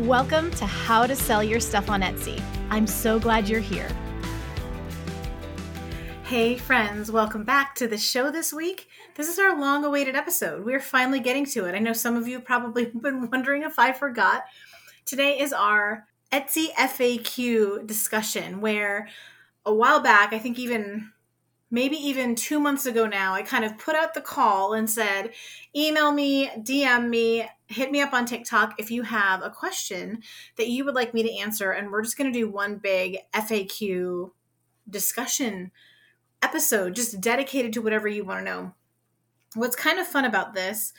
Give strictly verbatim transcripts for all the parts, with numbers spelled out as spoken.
Welcome to How to Sell Your Stuff on Etsy. I'm so glad you're here. Hey friends, welcome back to the show this week. This is our long-awaited episode. We're finally getting to it. I know some of you probably have been wondering if I forgot. Today is our Etsy F A Q discussion, where a while back, I think even maybe even two months ago now, I kind of put out the call and said, email me, D M me, hit me up on TikTok if you have a question that you would like me to answer. And we're just going to do one big F A Q discussion episode, just dedicated to whatever you want to know. What's kind of fun about this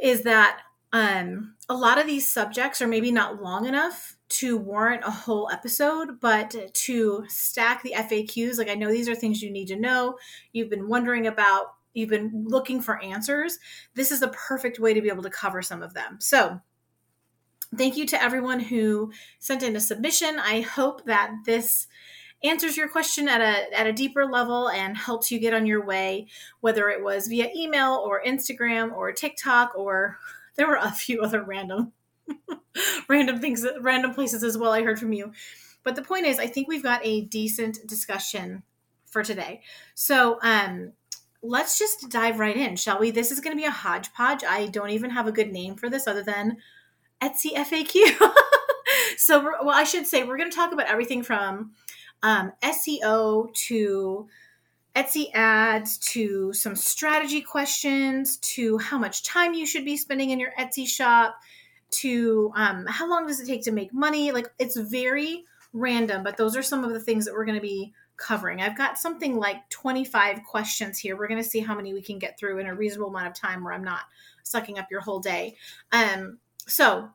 is that um, a lot of these subjects are maybe not long enough to warrant a whole episode, but to stack the F A Qs, like I know these are things you need to know, you've been wondering about, you've been looking for answers, this is the perfect way to be able to cover some of them. So thank you to everyone who sent in a submission. I hope that this answers your question at a at a deeper level and helps you get on your way, whether it was via email or Instagram or TikTok, or there were a few other random random things, random places as well I heard from you. But the point is, I think we've got a decent discussion for today. So um, let's just dive right in, shall we? This is going to be a hodgepodge. I don't even have a good name for this other than Etsy F A Q. So, we're, well, I should say we're going to talk about everything from um, S E O to Etsy ads, to some strategy questions, to how much time you should be spending in your Etsy shop, to um, how long does it take to make money? Like, it's very random, but those are some of the things that we're going to be covering. I've got something like twenty-five questions here. We're going to see how many we can get through in a reasonable amount of time where I'm not sucking up your whole day. Um, so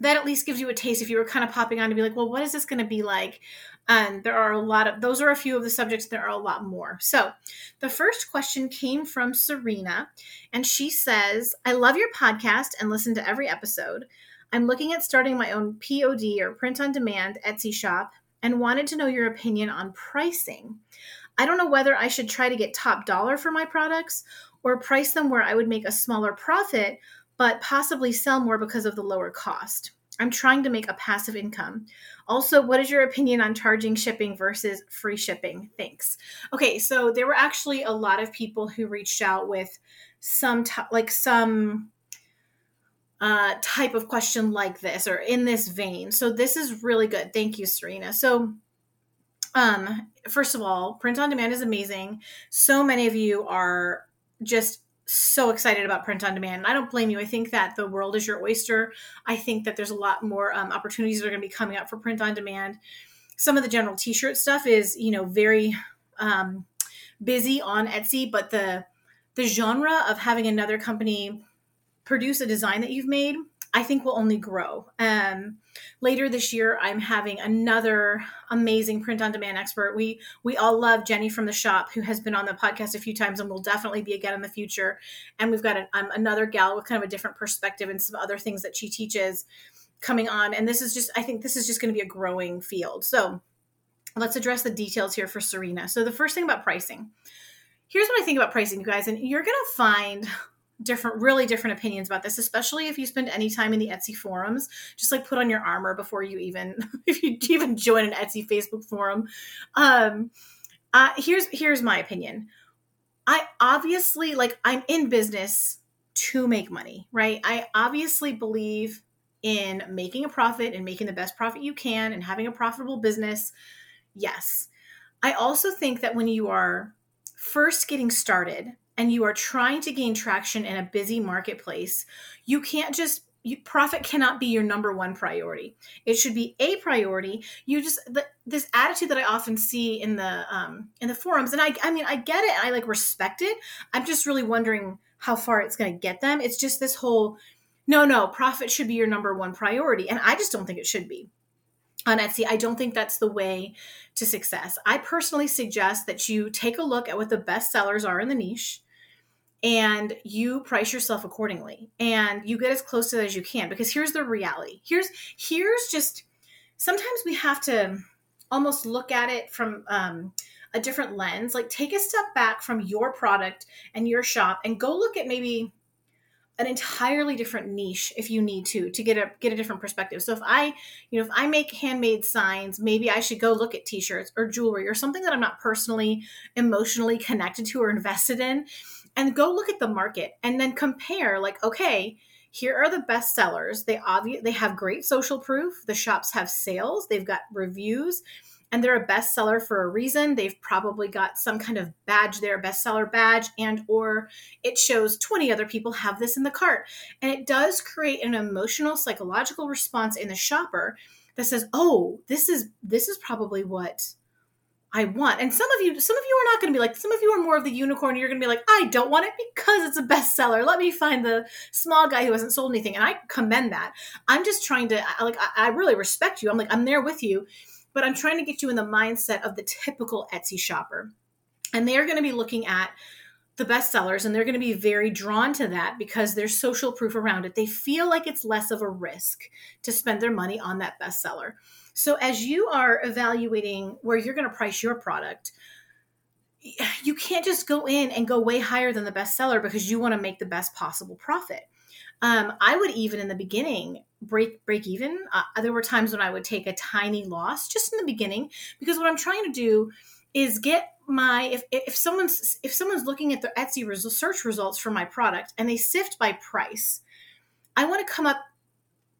that at least gives you a taste if you were kind of popping on to be like, well, what is this going to be like? Um, there are a lot of, those are a few of the subjects. There are a lot more. So the first question came from Serena, and she says, I love your podcast and listen to every episode. I'm looking at starting my own P O D or print on demand Etsy shop and wanted to know your opinion on pricing. I don't know whether I should try to get top dollar for my products or price them where I would make a smaller profit, but possibly sell more because of the lower cost. I'm trying to make a passive income. Also, what is your opinion on charging shipping versus free shipping? Thanks. Okay, so there were actually a lot of people who reached out with some t- like some uh, type of question like this or in this vein. So this is really good. Thank you, Serena. So um, first of all, print on demand is amazing. So many of you are just so excited about print on demand. And I don't blame you. I think that the world is your oyster. I think that there's a lot more um, opportunities that are going to be coming up for print on demand. Some of the general t-shirt stuff is, you know, very um, busy on Etsy, but the, the genre of having another company produce a design that you've made, I think will only grow. Um, later this year, I'm having another amazing print-on-demand expert. We we all love Jenny from the shop, who has been on the podcast a few times and will definitely be again in the future. And we've got an, um, another gal with kind of a different perspective and some other things that she teaches coming on. And this is just, I think this is just going to be a growing field. So let's address the details here for Serena. So the first thing about pricing. Here's what I think about pricing, you guys. And you're going to find different, really different opinions about this, especially if you spend any time in the Etsy forums. Just like put on your armor before you even, if you even join an Etsy Facebook forum. Um, uh, here's, here's my opinion. I obviously, like, I'm in business to make money, right? I obviously believe in making a profit and making the best profit you can and having a profitable business. Yes. I also think that when you are first getting started and you are trying to gain traction in a busy marketplace, you can't just You, profit cannot be your number one priority. It should be a priority. You just, the, this attitude that I often see in the, um, in the forums. And I, I mean, I get it. I like respect it. I'm just really wondering how far it's going to get them. It's just this whole, no, no, profit should be your number one priority. And I just don't think it should be. On Etsy, I don't think that's the way to success. I personally suggest that you take a look at what the best sellers are in the niche, and you price yourself accordingly, and you get as close to that as you can. Because here's the reality. Here's, here's just, sometimes we have to almost look at it from um, a different lens. Like, take a step back from your product and your shop and go look at maybe an entirely different niche if you need to, to get a, get a different perspective. So if I, you know, if I make handmade signs, maybe I should go look at t-shirts or jewelry or something that I'm not personally emotionally connected to or invested in. And go look at the market and then compare, like, okay, here are the best sellers. They obvi- they have great social proof. The shops have sales. They've got reviews, and they're a bestseller for a reason. They've probably got some kind of badge there, bestseller badge, and or it shows twenty other people have this in the cart. And it does create an emotional, psychological response in the shopper that says, oh, this is this is probably what I want. And some of you, some of you are not going to be like, some of you are more of the unicorn. You're going to be like, I don't want it because it's a bestseller. Let me find the small guy who hasn't sold anything. And I commend that. I'm just trying to, I, like, I really respect you. I'm like, I'm there with you, but I'm trying to get you in the mindset of the typical Etsy shopper. And they are going to be looking at the bestsellers, and they're going to be very drawn to that because there's social proof around it. They feel like it's less of a risk to spend their money on that bestseller. So as you are evaluating where you're going to price your product, you can't just go in and go way higher than the bestseller because you want to make the best possible profit. Um, I would even in the beginning break break even. Uh, there were times when I would take a tiny loss just in the beginning, because what I'm trying to do is get my, if if someone's if someone's looking at their Etsy res- search results for my product and they sift by price, I want to come up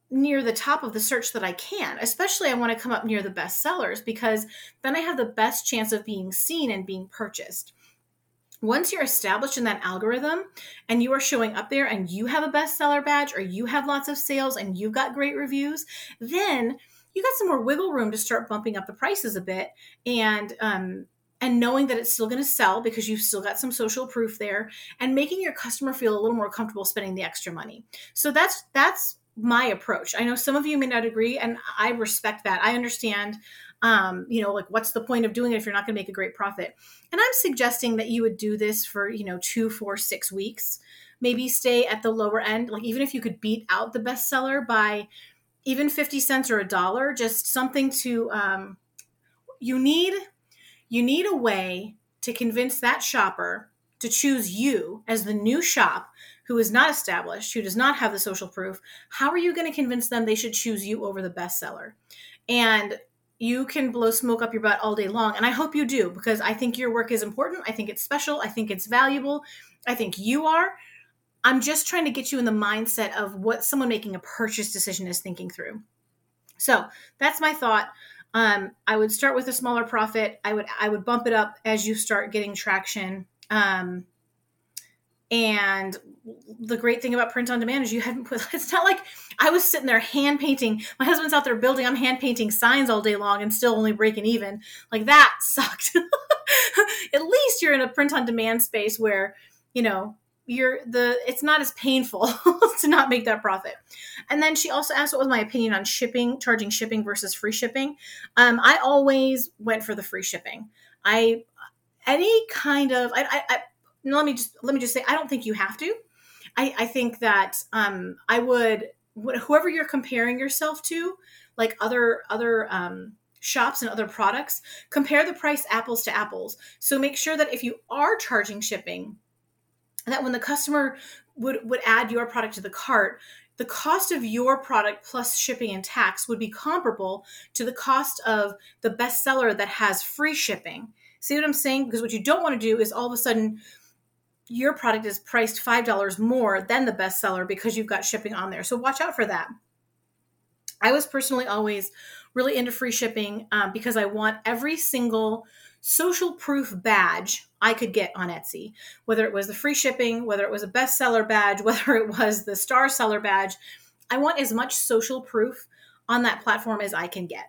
near the top of the search that I can. Especially I want to come up near the best sellers, because then I have the best chance of being seen and being purchased. Once you're established in that algorithm and you are showing up there and you have a bestseller badge or you have lots of sales and you've got great reviews, then you got some more wiggle room to start bumping up the prices a bit, and um, and knowing that it's still going to sell because you've still got some social proof there, and making your customer feel a little more comfortable spending the extra money. So that's that's my approach. I know some of you may not agree, and I respect that. I understand, um, you know, like, what's the point of doing it if you're not going to make a great profit? And I'm suggesting that you would do this for, you know, two, four, six weeks, maybe stay at the lower end. Like, even if you could beat out the bestseller by even fifty cents or a dollar, just something to, um, you need, you need a way to convince that shopper to choose you as the new shop who is not established, who does not have the social proof. How are you going to convince them they should choose you over the bestseller? And you can blow smoke up your butt all day long. And I hope you do, because I think your work is important. I think it's special. I think it's valuable. I think you are. I'm just trying to get you in the mindset of what someone making a purchase decision is thinking through. So that's my thought. Um, I would start with a smaller profit. I would, I would bump it up as you start getting traction. Um, And the great thing about print on demand is you haven't put, it's not like I was sitting there hand painting. My husband's out there building, I'm hand painting signs all day long and still only breaking even. Like, that sucked. At least you're in a print on demand space where, you know, you're the, it's not as painful to not make that profit. And then she also asked what was my opinion on shipping, charging shipping versus free shipping. Um, I always went for the free shipping. I, any kind of, I, I, I No, let me just let me just say, I don't think you have to. I, I think that um, I would whoever you're comparing yourself to, like other other um, shops and other products, compare the price apples to apples. So make sure that if you are charging shipping, that when the customer would would add your product to the cart, the cost of your product plus shipping and tax would be comparable to the cost of the bestseller that has free shipping. See what I'm saying? Because what you don't want to do is all of a sudden your product is priced five dollars more than the bestseller because you've got shipping on there. So watch out for that. I was personally always really into free shipping um, because I want every single social proof badge I could get on Etsy, whether it was the free shipping, whether it was a bestseller badge, whether it was the star seller badge. I want as much social proof on that platform as I can get.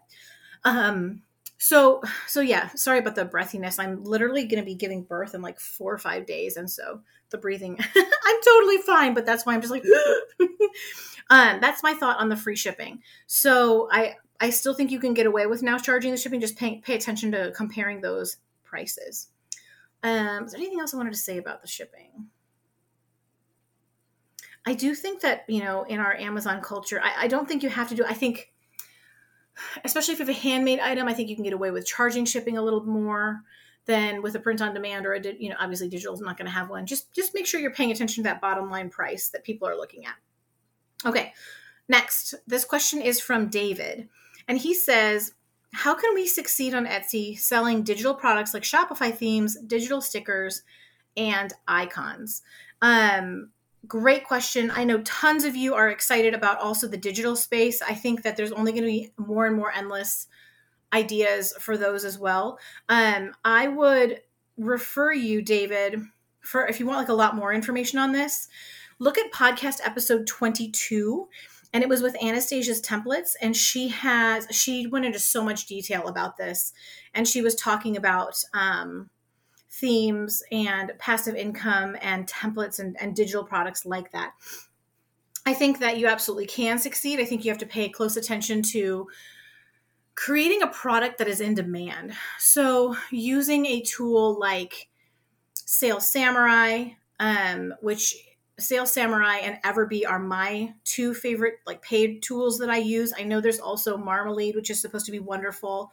Um, so, so yeah, sorry about the breathiness. I'm literally going to be giving birth in like four or five days. And so the breathing, I'm totally fine, but that's why I'm just like, um, that's my thought on the free shipping. So I, I still think you can get away with now charging the shipping. Just pay, pay attention to comparing those prices. Um, is there anything else I wanted to say about the shipping? I do think that, you know, in our Amazon culture, I, I don't think you have to do, I think, especially if you have a handmade item, I think you can get away with charging shipping a little more than with a print on demand or a, di- you know, obviously digital is not going to have one. Just, just make sure you're paying attention to that bottom line price that people are looking at. Okay. Next, this question is from David and he says, how can we succeed on Etsy selling digital products like Shopify themes, digital stickers, and icons? Um, Great question. I know tons of you are excited about also the digital space. I think that there's only going to be more and more endless ideas for those as well. Um, I would refer you, David, for if you want like a lot more information on this, look at podcast episode twenty-two. And it was with Anastasia's templates. And she has, she went into so much detail about this. And she was talking about, um, themes and passive income and templates and, and digital products like that. I think that you absolutely can succeed. I think you have to pay close attention to creating a product that is in demand. So using a tool like Sales Samurai, um, which Sales Samurai and Everbee are my two favorite like paid tools that I use. I know there's also Marmalade, which is supposed to be wonderful.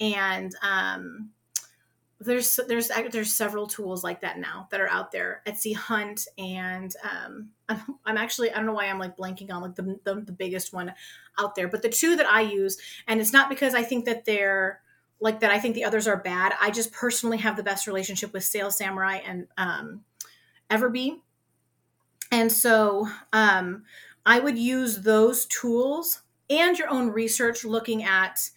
And, um, There's there's there's several tools like that now that are out there. Etsy Hunt and um, I'm, I'm actually I don't know why I'm like blanking on like the, the the biggest one out there, but the two that I use, and it's not because I think that they're like that. I think the others are bad. I just personally have the best relationship with Sales Samurai and um, Everbee, and so um, I would use those tools and your own research looking at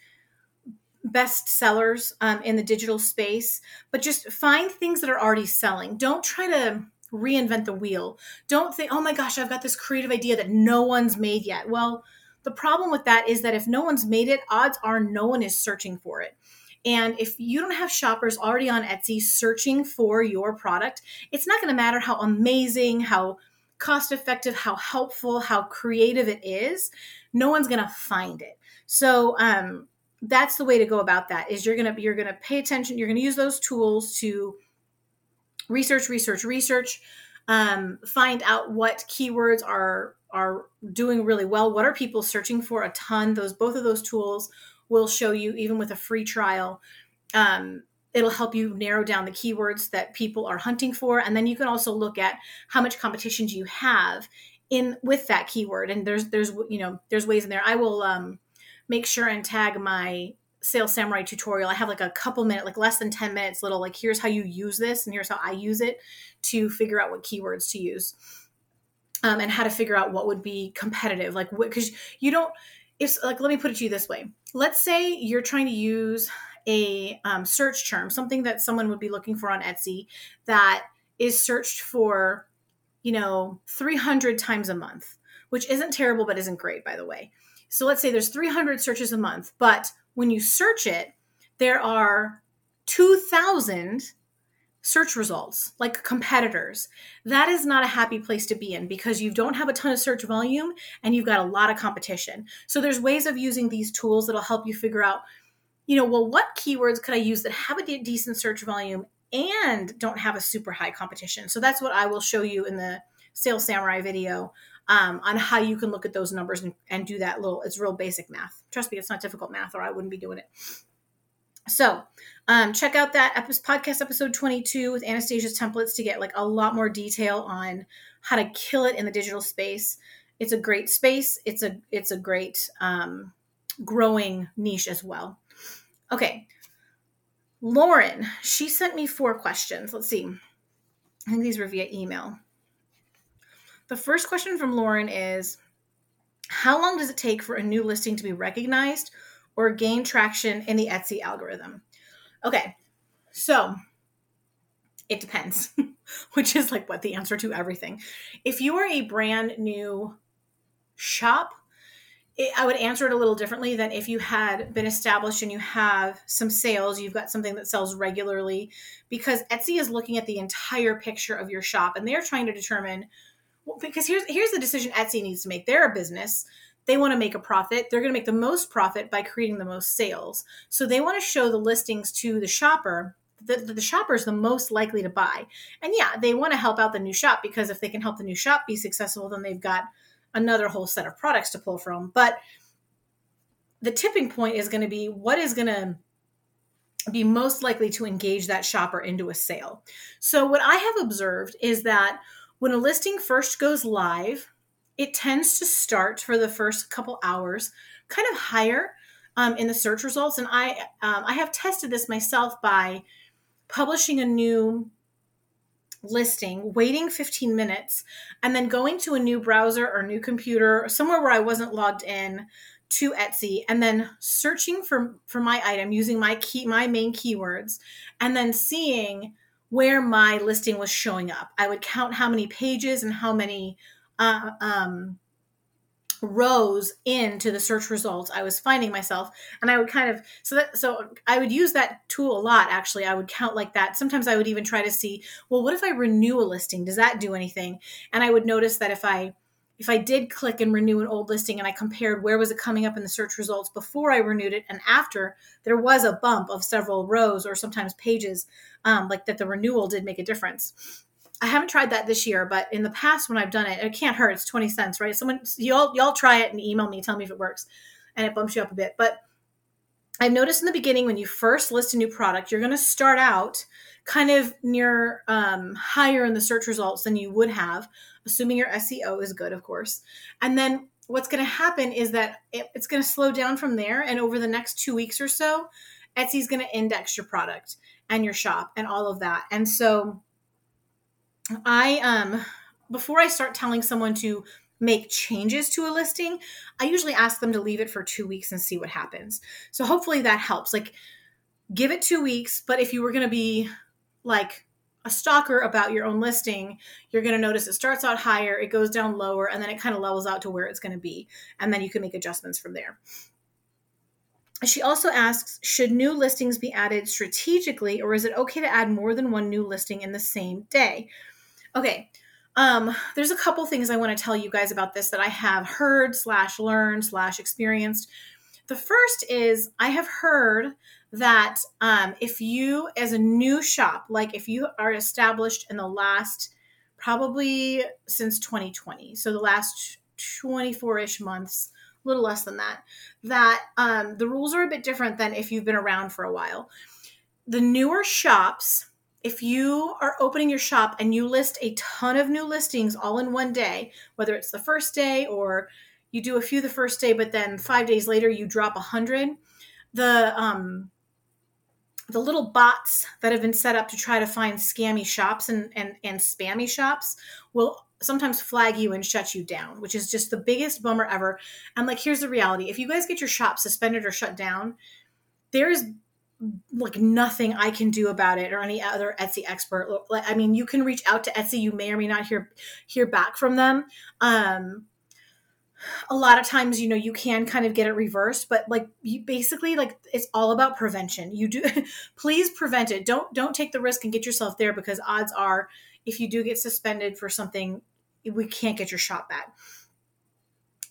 best sellers um, in the digital space, but just find things that are already selling. Don't try to reinvent the wheel. Don't think, oh my gosh, I've got this creative idea that no one's made yet. Well, the problem with that is that if no one's made it, odds are no one is searching for it. And if you don't have shoppers already on Etsy searching for your product, it's not going to matter how amazing, how cost effective, how helpful, how creative it is. No one's going to find it. So, um, that's the way to go about that is you're going to you're going to pay attention. You're going to use those tools to research, research, research, um, find out what keywords are, are doing really well. What are people searching for a ton? Those, both of those tools will show you, even with a free trial, um, it'll help you narrow down the keywords that people are hunting for. And then you can also look at how much competition do you have in with that keyword. And there's, there's, you know, there's ways in there. I will, um, make sure and tag my Sales Samurai tutorial. I have like a couple minute, like less than ten minutes, little like here's how you use this and here's how I use it to figure out what keywords to use um, and how to figure out what would be competitive. Like what, because you don't, if like, let me put it to you this way. Let's say you're trying to use a um, search term, something that someone would be looking for on Etsy that is searched for, you know, three hundred times a month, which isn't terrible, but isn't great, by the way. So let's say there's three hundred searches a month, but when you search it, there are two thousand search results, like competitors. That is not a happy place to be in because you don't have a ton of search volume and you've got a lot of competition. So there's ways of using these tools that'll help you figure out, you know, well, what keywords could I use that have a de- decent search volume and don't have a super high competition? So that's what I will show you in the Sales Samurai video. Um, on how you can look at those numbers and, and do that little, it's real basic math. Trust me, it's not difficult math or I wouldn't be doing it. So um, check out that episode, podcast episode twenty-two with Anastasia's templates to get like a lot more detail on how to kill it in the digital space. It's a great space. It's a, it's a great um, growing niche as well. Okay. Lauren, she sent me four questions. Let's see. I think these were via email. The first question from Lauren is, how long does it take for a new listing to be recognized or gain traction in the Etsy algorithm? Okay, So it depends, which is like what the answer to everything. If you are a brand new shop, it, I would answer it a little differently than if you had been established and you have some sales, you've got something that sells regularly, because Etsy is looking at the entire picture of your shop and they're trying to determine, well, because here's, here's the decision Etsy needs to make. They're a business. They want to make a profit. They're going to make the most profit by creating the most sales. So they want to show the listings to the shopper that the, the shopper is the most likely to buy. And yeah, they want to help out the new shop, because if they can help the new shop be successful, then they've got another whole set of products to pull from. But the tipping point is going to be what is going to be most likely to engage that shopper into a sale. So what I have observed is that when a listing first goes live, it tends to start for the first couple hours kind of higher um, in the search results. And I um, I have tested this myself by publishing a new listing, waiting fifteen minutes, and then going to a new browser or new computer, somewhere where I wasn't logged in to Etsy, and then searching for, for my item using my key, my main keywords, and then seeing where my listing was showing up. I would count how many pages and how many Uh, um, rows into the search results I was finding myself. And I would kind of, so that, so I would use that tool a lot. Actually, I would count like that. Sometimes I would even try to see, well, what if I renew a listing? Does that do anything? And I would notice that if I, if I did click and renew an old listing and I compared where was it coming up in the search results before I renewed it and after, there was a bump of several rows or sometimes pages, um, like that the renewal did make a difference. I haven't tried that this year, but in the past when I've done it, it can't hurt. It's twenty cents, right? Someone, y'all, y'all try it and email me, tell me if it works, and it bumps you up a bit. But I've noticed in the beginning, when you first list a new product, you're going to start out kind of near um, higher in the search results than you would have, assuming your S E O is good, of course. And then what's going to happen is that it, it's going to slow down from there. And over the next two weeks or so, Etsy's going to index your product and your shop and all of that. And so I, um, before I start telling someone to make changes to a listing, I usually ask them to leave it for two weeks and see what happens. So hopefully that helps. Like, give it two weeks, but if you were going to be like a stalker about your own listing, you're going to notice it starts out higher, it goes down lower, and then it kind of levels out to where it's going to be. And then you can make adjustments from there. She also asks, should new listings be added strategically, or is it okay to add more than one new listing in the same day? Okay, um, there's a couple things I want to tell you guys about this that I have heard slash learned slash experienced. The first is I have heard that um, if you, as a new shop, like if you are established in the last, probably since twenty twenty, so the last twenty-four-ish months, a little less than that, that um, the rules are a bit different than if you've been around for a while. The newer shops, if you are opening your shop and you list a ton of new listings all in one day, whether it's the first day or you do a few the first day, but then five days later you drop a hundred, the um, the little bots that have been set up to try to find scammy shops and, and, and spammy shops will sometimes flag you and shut you down, which is just the biggest bummer ever. And like, here's the reality. If you guys get your shop suspended or shut down, there is like nothing I can do about it or any other Etsy expert. I mean, you can reach out to Etsy. You may or may not hear, hear back from them. Um, a lot of times, you know, you can kind of get it reversed, but like you basically like it's all about prevention. You do, please prevent it. Don't, don't take the risk and get yourself there, because odds are if you do get suspended for something, we can't get your shop back.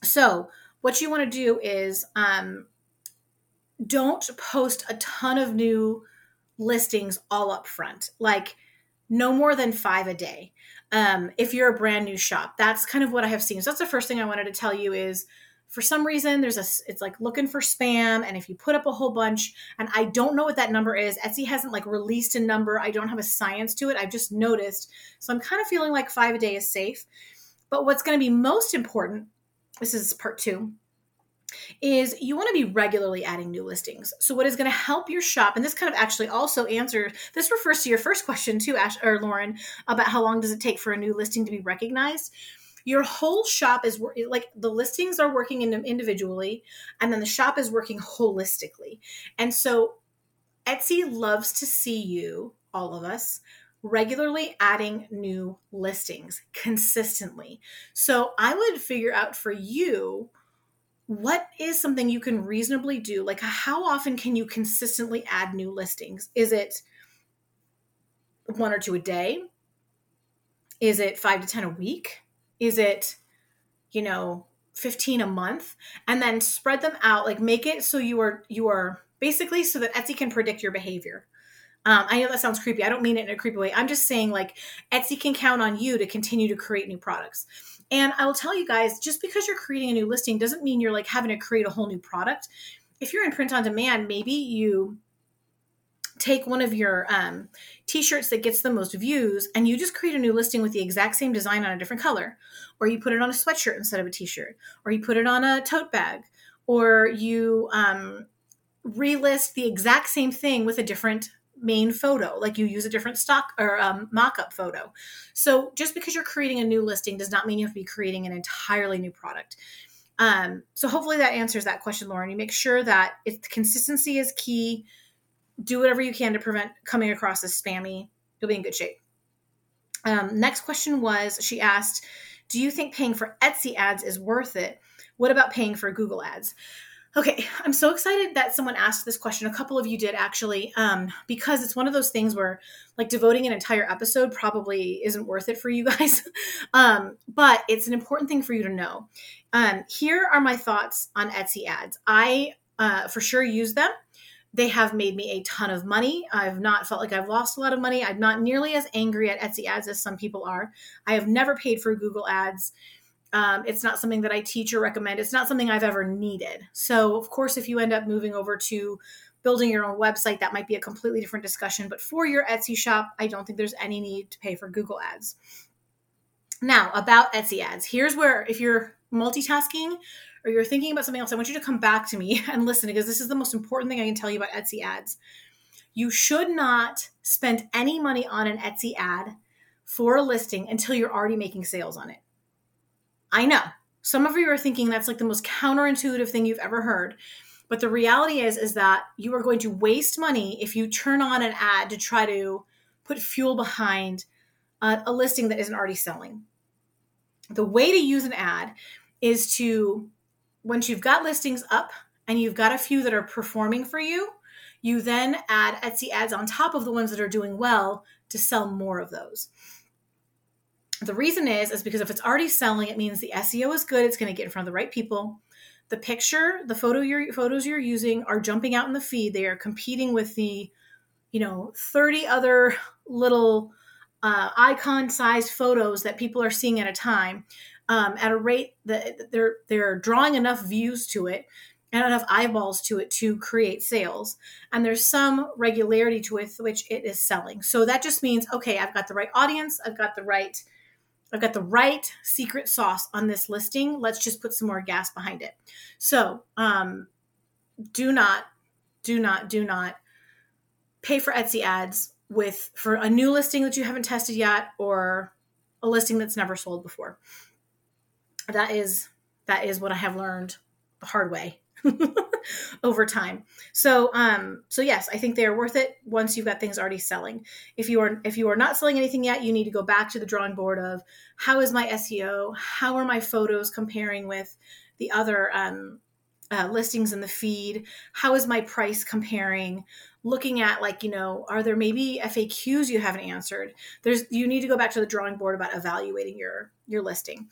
So what you want to do is, um, don't post a ton of new listings all up front, like no more than five a day. Um, if you're a brand new shop, that's kind of what I have seen. So that's the first thing I wanted to tell you is, for some reason, there's a, it's like looking for spam. And if you put up a whole bunch, and I don't know what that number is, Etsy hasn't like released a number. I don't have a science to it. I've just noticed. So I'm kind of feeling like five a day is safe, but what's going to be most important, this is part two, is you want to be regularly adding new listings. So what is going to help your shop, and this kind of actually also answers, this refers to your first question too, Ash or Lauren, about how long does it take for a new listing to be recognized? Your whole shop is like, the listings are working in individually, and then the shop is working holistically. And so Etsy loves to see you, all of us, regularly adding new listings consistently. So I would figure out for you, what is something you can reasonably do? Like, how often can you consistently add new listings? Is it one or two a day? Is it five to ten a week? Is it, you know, fifteen a month? And then spread them out, like make it so you are, you are basically so that Etsy can predict your behavior. Um, I know that sounds creepy. I don't mean it in a creepy way. I'm just saying, like, Etsy can count on you to continue to create new products. And I will tell you guys, just because you're creating a new listing doesn't mean you're like having to create a whole new product. If you're in print on demand, maybe you take one of your um, t-shirts that gets the most views and you just create a new listing with the exact same design on a different color, or you put it on a sweatshirt instead of a t-shirt, or you put it on a tote bag, or you um, relist the exact same thing with a different main photo, like you use a different stock or um, mock-up photo. So just because you're creating a new listing does not mean you have to be creating an entirely new product. Um, so hopefully that answers that question, Lauren. You make sure that if consistency is key, do whatever you can to prevent coming across as spammy. You'll be in good shape. Um, next question was, she asked, do you think paying for Etsy ads is worth it? What about paying for Google ads? Okay, I'm so excited that someone asked this question. A couple of you did actually, um, because it's one of those things where like devoting an entire episode probably isn't worth it for you guys, um, but it's an important thing for you to know. Um, here are my thoughts on Etsy ads. I uh, for sure use them. They have made me a ton of money. I've not felt like I've lost a lot of money. I'm not nearly as angry at Etsy ads as some people are. I have never paid for Google ads. Um, it's not something that I teach or recommend. It's not something I've ever needed. So of course, if you end up moving over to building your own website, that might be a completely different discussion. But for your Etsy shop, I don't think there's any need to pay for Google ads. Now about Etsy ads, here's where if you're multitasking or you're thinking about something else, I want you to come back to me and listen, because this is the most important thing I can tell you about Etsy ads. You should not spend any money on an Etsy ad for a listing until you're already making sales on it. I know some of you are thinking that's like the most counterintuitive thing you've ever heard, but the reality is, is that you are going to waste money if you turn on an ad to try to put fuel behind a, a listing that isn't already selling. The way to use an ad is to, once you've got listings up and you've got a few that are performing for you, you then add Etsy ads on top of the ones that are doing well to sell more of those. The reason is, is because if it's already selling, it means the S E O is good. It's going to get in front of the right people. The picture, the photo you're, photos you're using are jumping out in the feed. They are competing with the, you know, thirty other little uh, icon-sized photos that people are seeing at a time um, at a rate that they're they're drawing enough views to it and enough eyeballs to it to create sales. And there's some regularity to it, which it is selling. So that just means, okay, I've got the right audience. I've got the right... I've got the right secret sauce on this listing. Let's just put some more gas behind it. So um, do not, do not, do not pay for Etsy ads with for a new listing that you haven't tested yet or a listing that's never sold before. That is, that is what I have learned the hard way over time. So, um, so yes, I think they are worth it once you've got things already selling. If you are, if you are not selling anything yet, you need to go back to the drawing board of how is my S E O? How are my photos comparing with the other, um, uh, listings in the feed? How is my price comparing? Looking at like, you know, are there maybe F A Qs you haven't answered? There's, you need to go back to the drawing board about evaluating your, your listing.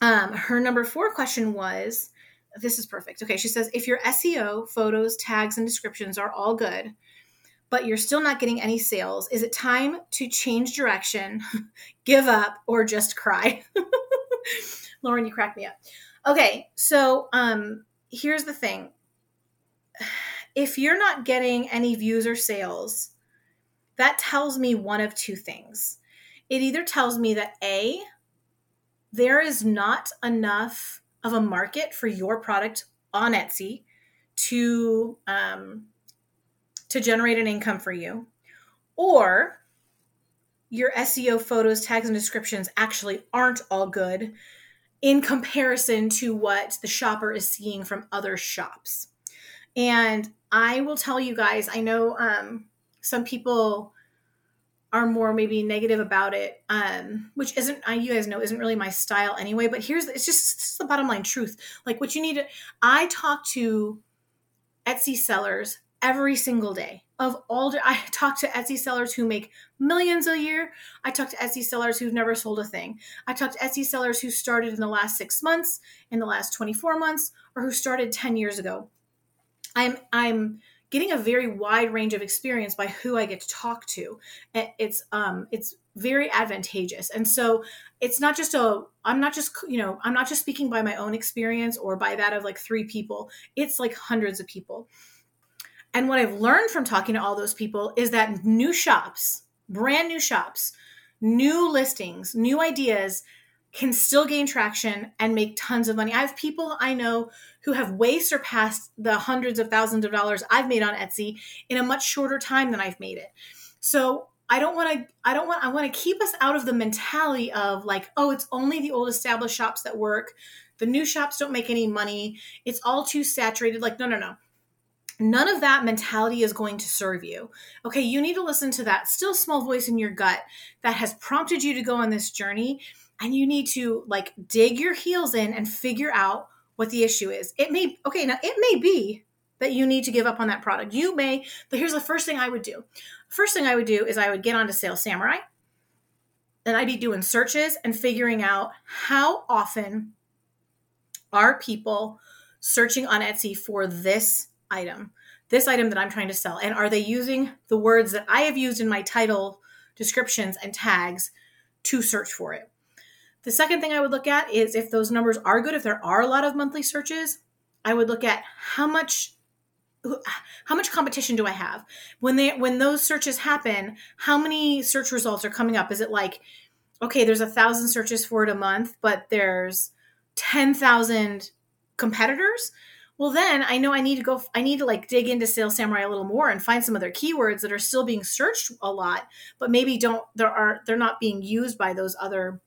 Um, her number four question was, this is perfect. Okay. She says, if your S E O, photos, tags, and descriptions are all good, but you're still not getting any sales, is it time to change direction, give up, or just cry? Lauren, you cracked me up. Okay. So um, here's the thing. If you're not getting any views or sales, that tells me one of two things. It either tells me that A, there is not enough of a market for your product on Etsy to um, to generate an income for you, or your S E O photos, tags, and descriptions actually aren't all good in comparison to what the shopper is seeing from other shops. And I will tell you guys, I know um, some people are more maybe negative about it, um, which isn't, I, you guys know, isn't really my style anyway, but here's, it's just, it's the bottom line truth. Like what you need to, I talk to Etsy sellers every single day of all, I talk to Etsy sellers who make millions a year. I talk to Etsy sellers who've never sold a thing. I talk to Etsy sellers who started in the last six months, in the last twenty-four months, or who started ten years ago. I'm, I'm, getting a very wide range of experience by who I get to talk to. It's, um, it's very advantageous. And so it's not just a, I'm not just, you know, I'm not just speaking by my own experience or by that of like three people. It's like hundreds of people. And what I've learned from talking to all those people is that new shops, brand new shops, new listings, new ideas can still gain traction and make tons of money. I have people I know who have way surpassed the hundreds of thousands of dollars I've made on Etsy in a much shorter time than I've made it. So I don't want to, I don't want, I want to keep us out of the mentality of like, oh, it's only the old established shops that work. The new shops don't make any money. It's all too saturated. Like, no, no, no. None of that mentality is going to serve you. Okay. You need to listen to that still small voice in your gut that has prompted you to go on this journey. And you need to like dig your heels in and figure out what the issue is. It may, okay, now it may be that you need to give up on that product. You may, but here's the first thing I would do. First thing I would do is I would get onto Sales Samurai and I'd be doing searches and figuring out how often are people searching on Etsy for this item, this item that I'm trying to sell. And are they using the words that I have used in my title, descriptions, and tags to search for it? The second thing I would look at is if those numbers are good, if there are a lot of monthly searches, I would look at how much how much competition do I have? When they when those searches happen, how many search results are coming up? Is it like, okay, there's a thousand searches for it a month, but there's ten thousand competitors? Well, then I know I need to go, I need to like dig into Sales Samurai a little more and find some other keywords that are still being searched a lot, but maybe don't, there are, they're not being used by those other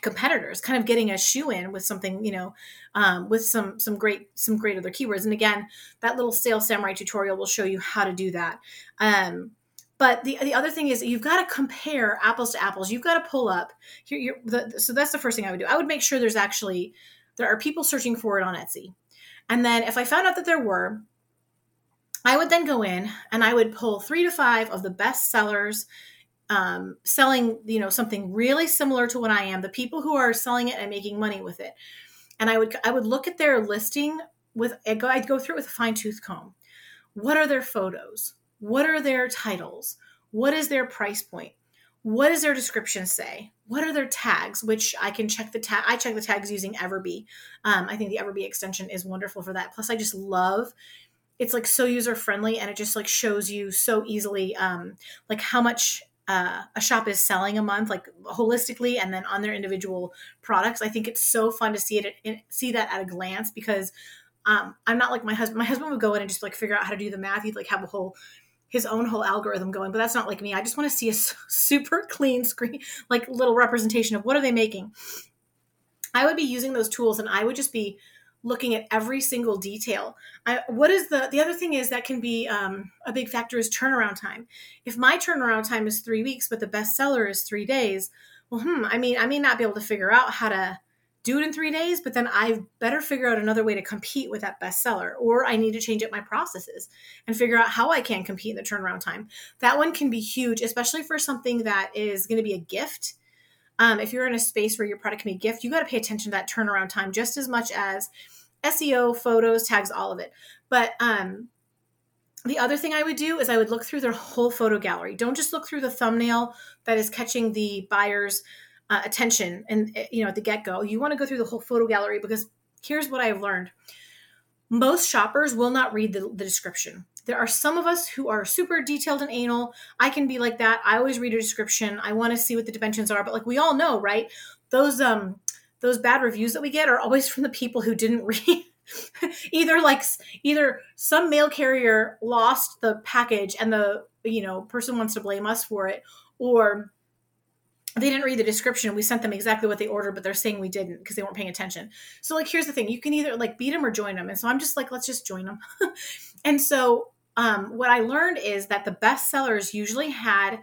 competitors, kind of getting a shoe in with something, you know, um, with some, some great, some great other keywords. And again, that little Sales Samurai tutorial will show you how to do that. Um, but the, the other thing is you've got to compare apples to apples. You've got to pull up here. You're, the, so that's the first thing I would do. I would make sure there's actually, there are people searching for it on Etsy. And then if I found out that there were, I would then go in and I would pull three to five of the best sellers Um, selling, you know, something really similar to what I am, the people who are selling it and making money with it. And I would, I would look at their listing with, I'd go, I'd go through it with a fine tooth comb. What are their photos? What are their titles? What is their price point? What does their description say? What are their tags? Which I can check the tag. I check the tags using Everbee. Um, I think the Everbee extension is wonderful for that. Plus I just love it's like so user-friendly and it just like shows you so easily, um, like how much, Uh, a shop is selling a month, like holistically, and then on their individual products. I think it's so fun to see it, see that at a glance, because um, I'm not like my husband. My husband would go in and just like figure out how to do the math. He'd like have a whole, his own whole algorithm going, but that's not like me. I just want to see a super clean screen, like little representation of what are they making. I would be using those tools and I would just be looking at every single detail. I, what is the, the other thing is that can be um, a big factor is turnaround time. If my turnaround time is three weeks, but the bestseller is three days, well, hmm, I mean, I may not be able to figure out how to do it in three days, but then I better figure out another way to compete with that bestseller, or I need to change up my processes and figure out how I can compete in the turnaround time. That one can be huge, especially for something that is going to be a gift. Um, if you're in a space where your product can be a gift, you got to pay attention to that turnaround time just as much as S E O, photos, tags, all of it. But um, the other thing I would do is I would look through their whole photo gallery. Don't just look through the thumbnail that is catching the buyer's uh, attention and, you know, at the get-go. You want to go through the whole photo gallery, because here's what I've learned. Most shoppers will not read the, the description. There are some of us who are super detailed and anal. I can be like that. I always read a description. I want to see what the dimensions are. But like we all know, right? Those um those bad reviews that we get are always from the people who didn't read. either like either some mail carrier lost the package and the you know person wants to blame us for it, or they didn't read the description. We sent them exactly what they ordered, but they're saying we didn't because they weren't paying attention. So like, here's the thing. You can either like beat them or join them. And so I'm just like, let's just join them. And so um, what I learned is that the best sellers usually had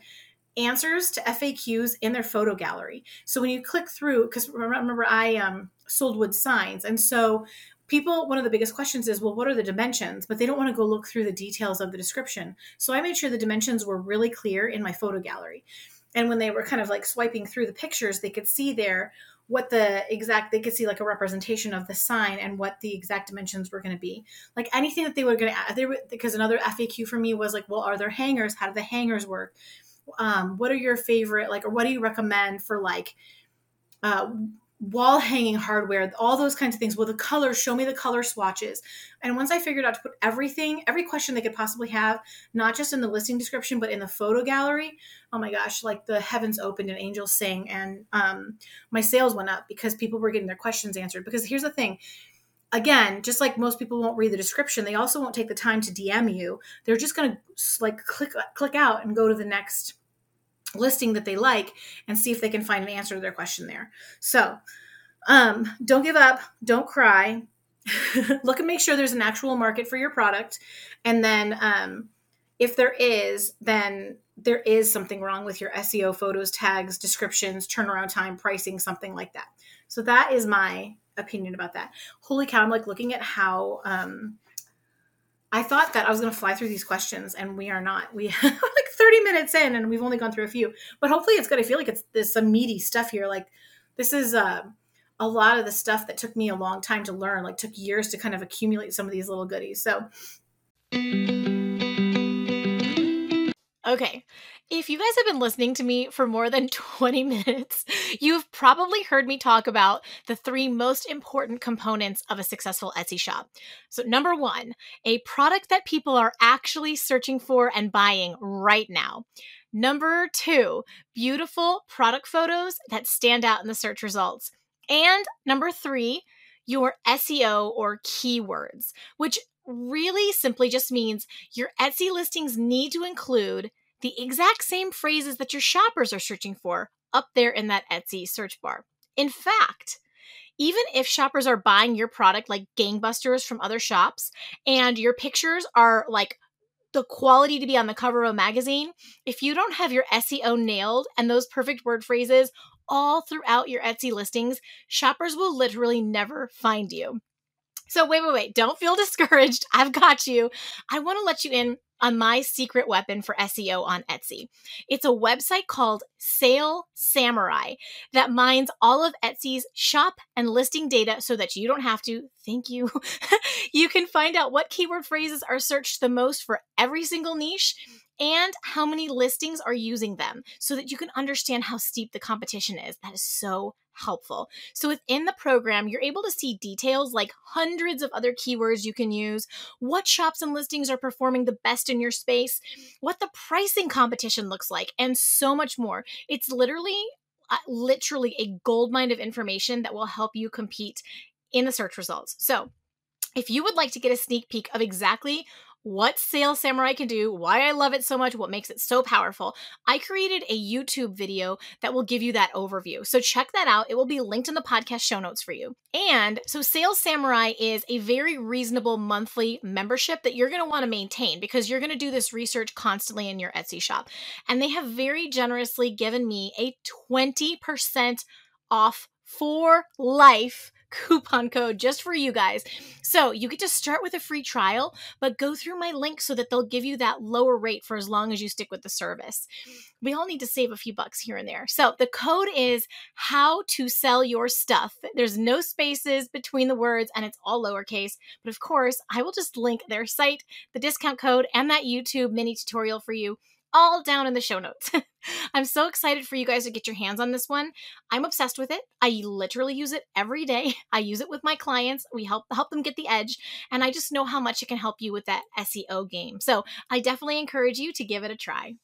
answers to F A Qs in their photo gallery. So when you click through, because remember I um, sold wood signs. And so people, one of the biggest questions is, well, what are the dimensions? But they don't want to go look through the details of the description. So I made sure the dimensions were really clear in my photo gallery. And when they were kind of like swiping through the pictures, they could see there what the exact, they could see like a representation of the sign and what the exact dimensions were going to be. Like anything that they were going to, they were, because another F A Q for me was like, well, are there hangers? How do the hangers work? Um, what are your favorite, like, or what do you recommend for like, uh, wall hanging hardware, all those kinds of things. Well, the colors, show me the color swatches. And once I figured out to put everything, every question they could possibly have, not just in the listing description, but in the photo gallery, oh my gosh, like the heavens opened and angels sang. And um, my sales went up because people were getting their questions answered. Because here's the thing. Again, just like most people won't read the description, they also won't take the time to D M you. They're just going to like click, click out and go to the next listing that they like and see if they can find an answer to their question there. So um, don't give up. Don't cry. Look and make sure there's an actual market for your product. And then um, if there is, then there is something wrong with your S E O, photos, tags, descriptions, turnaround time, pricing, something like that. So that is my opinion about that. Holy cow. I'm like looking at how um, I thought that I was going to fly through these questions, and we are not. We are like thirty minutes in, and we've only gone through a few. But hopefully, it's going to feel like it's there's some meaty stuff here. Like this is uh, a lot of the stuff that took me a long time to learn. Like took years to kind of accumulate some of these little goodies. So, okay. If you guys have been listening to me for more than twenty minutes, you've probably heard me talk about the three most important components of a successful Etsy shop. So number one, a product that people are actually searching for and buying right now. Number two, beautiful product photos that stand out in the search results. And number three, your S E O or keywords, which really simply just means your Etsy listings need to include the exact same phrases that your shoppers are searching for up there in that Etsy search bar. In fact, even if shoppers are buying your product like gangbusters from other shops and your pictures are like the quality to be on the cover of a magazine, if you don't have your S E O nailed and those perfect word phrases all throughout your Etsy listings, shoppers will literally never find you. So wait, wait, wait, don't feel discouraged. I've got you. I want to let you in on my secret weapon for S E O on Etsy. It's a website called Sale Samurai that mines all of Etsy's shop and listing data so that you don't have to. Thank you. You can find out what keyword phrases are searched the most for every single niche and how many listings are using them so that you can understand how steep the competition is. That is so helpful. So within the program, you're able to see details like hundreds of other keywords you can use, what shops and listings are performing the best in your space, what the pricing competition looks like, and so much more. It's literally, uh, literally a goldmine of information that will help you compete in the search results. So if you would like to get a sneak peek of exactly what Sale Samurai can do, why I love it so much, what makes it so powerful, I created a YouTube video that will give you that overview. So check that out. It will be linked in the podcast show notes for you. And so Sale Samurai is a very reasonable monthly membership that you're going to want to maintain because you're going to do this research constantly in your Etsy shop. And they have very generously given me a twenty percent off for life coupon code just for you guys. So you get to start with a free trial, but go through my link so that they'll give you that lower rate for as long as you stick with the service. We all need to save a few bucks here and there. So the code is how to sell your stuff. There's no spaces between the words and it's all lowercase. But of course, I will just link their site, the discount code, and that YouTube mini tutorial for you all down in the show notes. I'm so excited for you guys to get your hands on this one. I'm obsessed with it. I literally use it every day. I use it with my clients. We help help them get the edge. And I just know how much it can help you with that S E O game. So I definitely encourage you to give it a try.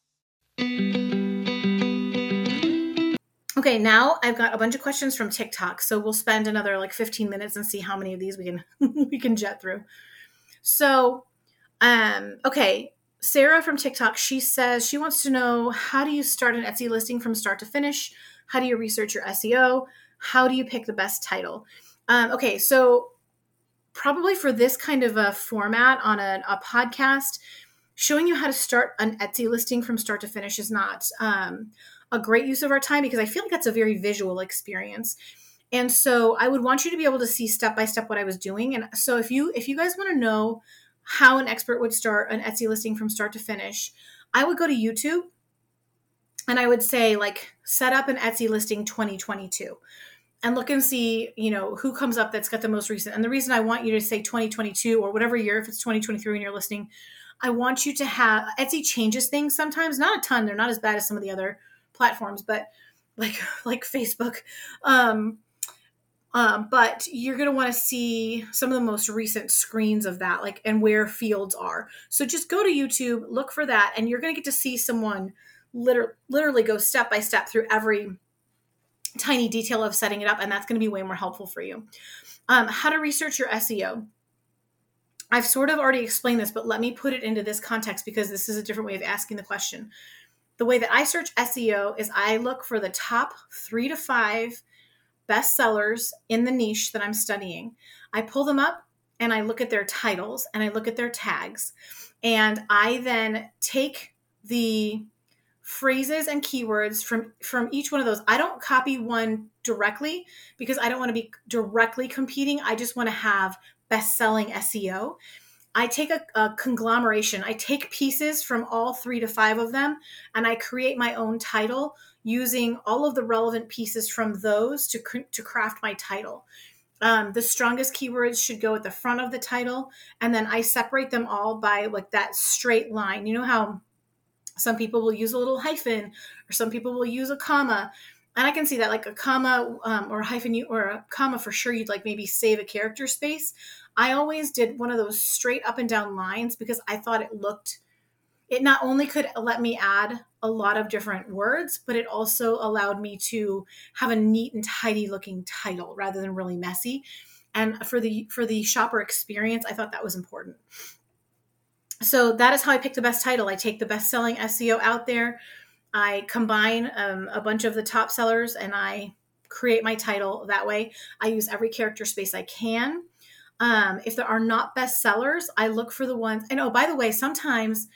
Okay, now I've got a bunch of questions from TikTok. So we'll spend another like fifteen minutes and see how many of these we can we can jet through. So, um, okay. Sarah from TikTok, she says she wants to know, how do you start an Etsy listing from start to finish? How do you research your S E O? How do you pick the best title? Um, okay, so probably for this kind of a format on a, a podcast, showing you how to start an Etsy listing from start to finish is not um, a great use of our time, because I feel like that's a very visual experience. And so I would want you to be able to see step by step what I was doing. And so if you if you guys want to know how an expert would start an Etsy listing from start to finish, I would go to YouTube and I would say, like, set up an Etsy listing twenty twenty-two, and look and see, you know, who comes up that's got the most recent. And the reason I want you to say twenty twenty-two or whatever year, if it's twenty twenty-three when you're listening, I want you to have, Etsy changes things sometimes, not a ton. They're not as bad as some of the other platforms, but like, like Facebook, um, Um, but you're going to want to see some of the most recent screens of that, like, and where fields are. So just go to YouTube, look for that, and you're going to get to see someone liter- literally go step by step through every tiny detail of setting it up. And that's going to be way more helpful for you. Um, how to research your S E O. I've sort of already explained this, but let me put it into this context, because this is a different way of asking the question. The way that I search S E O is I look for the top three to five best sellers in the niche that I'm studying. I pull them up and I look at their titles and I look at their tags. And I then take the phrases and keywords from, from each one of those. I don't copy one directly, because I don't want to be directly competing. I just want to have best-selling S E O. I take a, a conglomeration. I take pieces from all three to five of them, and I create my own title using all of the relevant pieces from those to, to craft my title. Um, the strongest keywords should go at the front of the title. And then I separate them all by, like, that straight line. You know how some people will use a little hyphen, or some people will use a comma. And I can see that, like, a comma um, or a hyphen you, or a comma for sure, you'd like maybe save a character space. I always did one of those straight up and down lines, because I thought it looked, it not only could let me add a lot of different words, but it also allowed me to have a neat and tidy looking title rather than really messy. And for the for the shopper experience, I thought that was important. So that is how I pick the best title. I take the best selling S E O out there. I combine um, a bunch of the top sellers, and I create my title that way. I use every character space I can. Um, if there are not best sellers, I look for the ones. And oh, by the way, sometimes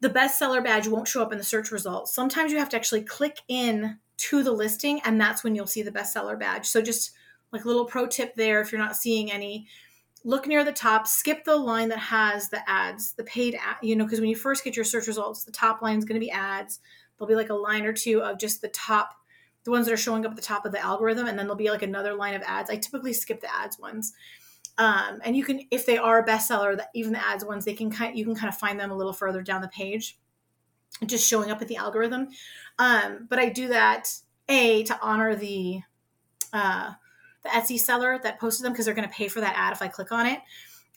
the bestseller badge won't show up in the search results. Sometimes you have to actually click in to the listing, and that's when you'll see the bestseller badge. So just like a little pro tip there, if you're not seeing any, look near the top, skip the line that has the ads, the paid ad, you know, because when you first get your search results, the top line is going to be ads. There'll be like a line or two of just the top, the ones that are showing up at the top of the algorithm, and then there'll be like another line of ads. I typically skip the ads ones. Um, and you can, if they are a bestseller, that even the ads ones, they can kind of, you can kind of find them a little further down the page, just showing up at the algorithm. Um, but I do that a to honor the uh, the Etsy seller that posted them, because they're going to pay for that ad if I click on it,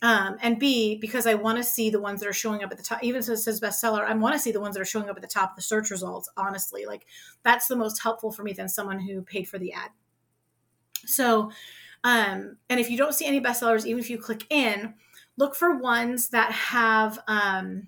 um, and b because I want to see the ones that are showing up at the top. Even if it says bestseller, I want to see the ones that are showing up at the top of the search results. Honestly, like, that's the most helpful for me than someone who paid for the ad. So. Um, and if you don't see any bestsellers, even if you click in, look for ones that have, um,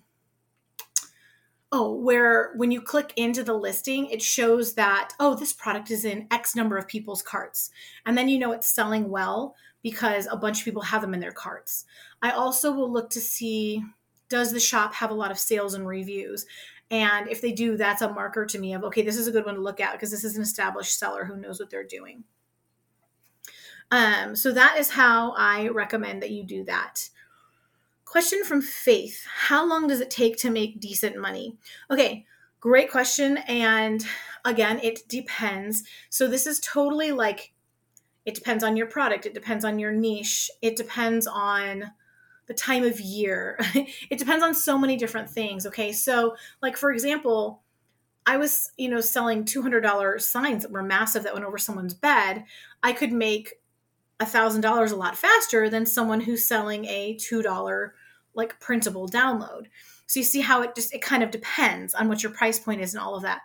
oh, where when you click into the listing, it shows that, oh, this product is in X number of people's carts. And then you know it's selling well because a bunch of people have them in their carts. I also will look to see, does the shop have a lot of sales and reviews? And if they do, that's a marker to me of, okay, this is a good one to look at, because this is an established seller who knows what they're doing. Um, so that is how I recommend that you do that. Question from Faith. How long does it take to make decent money? Okay, great question. And again, it depends. So this is totally like, it depends on your product. It depends on your niche. It depends on the time of year. It depends on so many different things. Okay. So like, for example, I was, you know, selling two hundred dollars signs that were massive that went over someone's bed. I could make one thousand dollars a lot faster than someone who's selling a two dollars like printable download. So you see how it just, it kind of depends on what your price point is and all of that.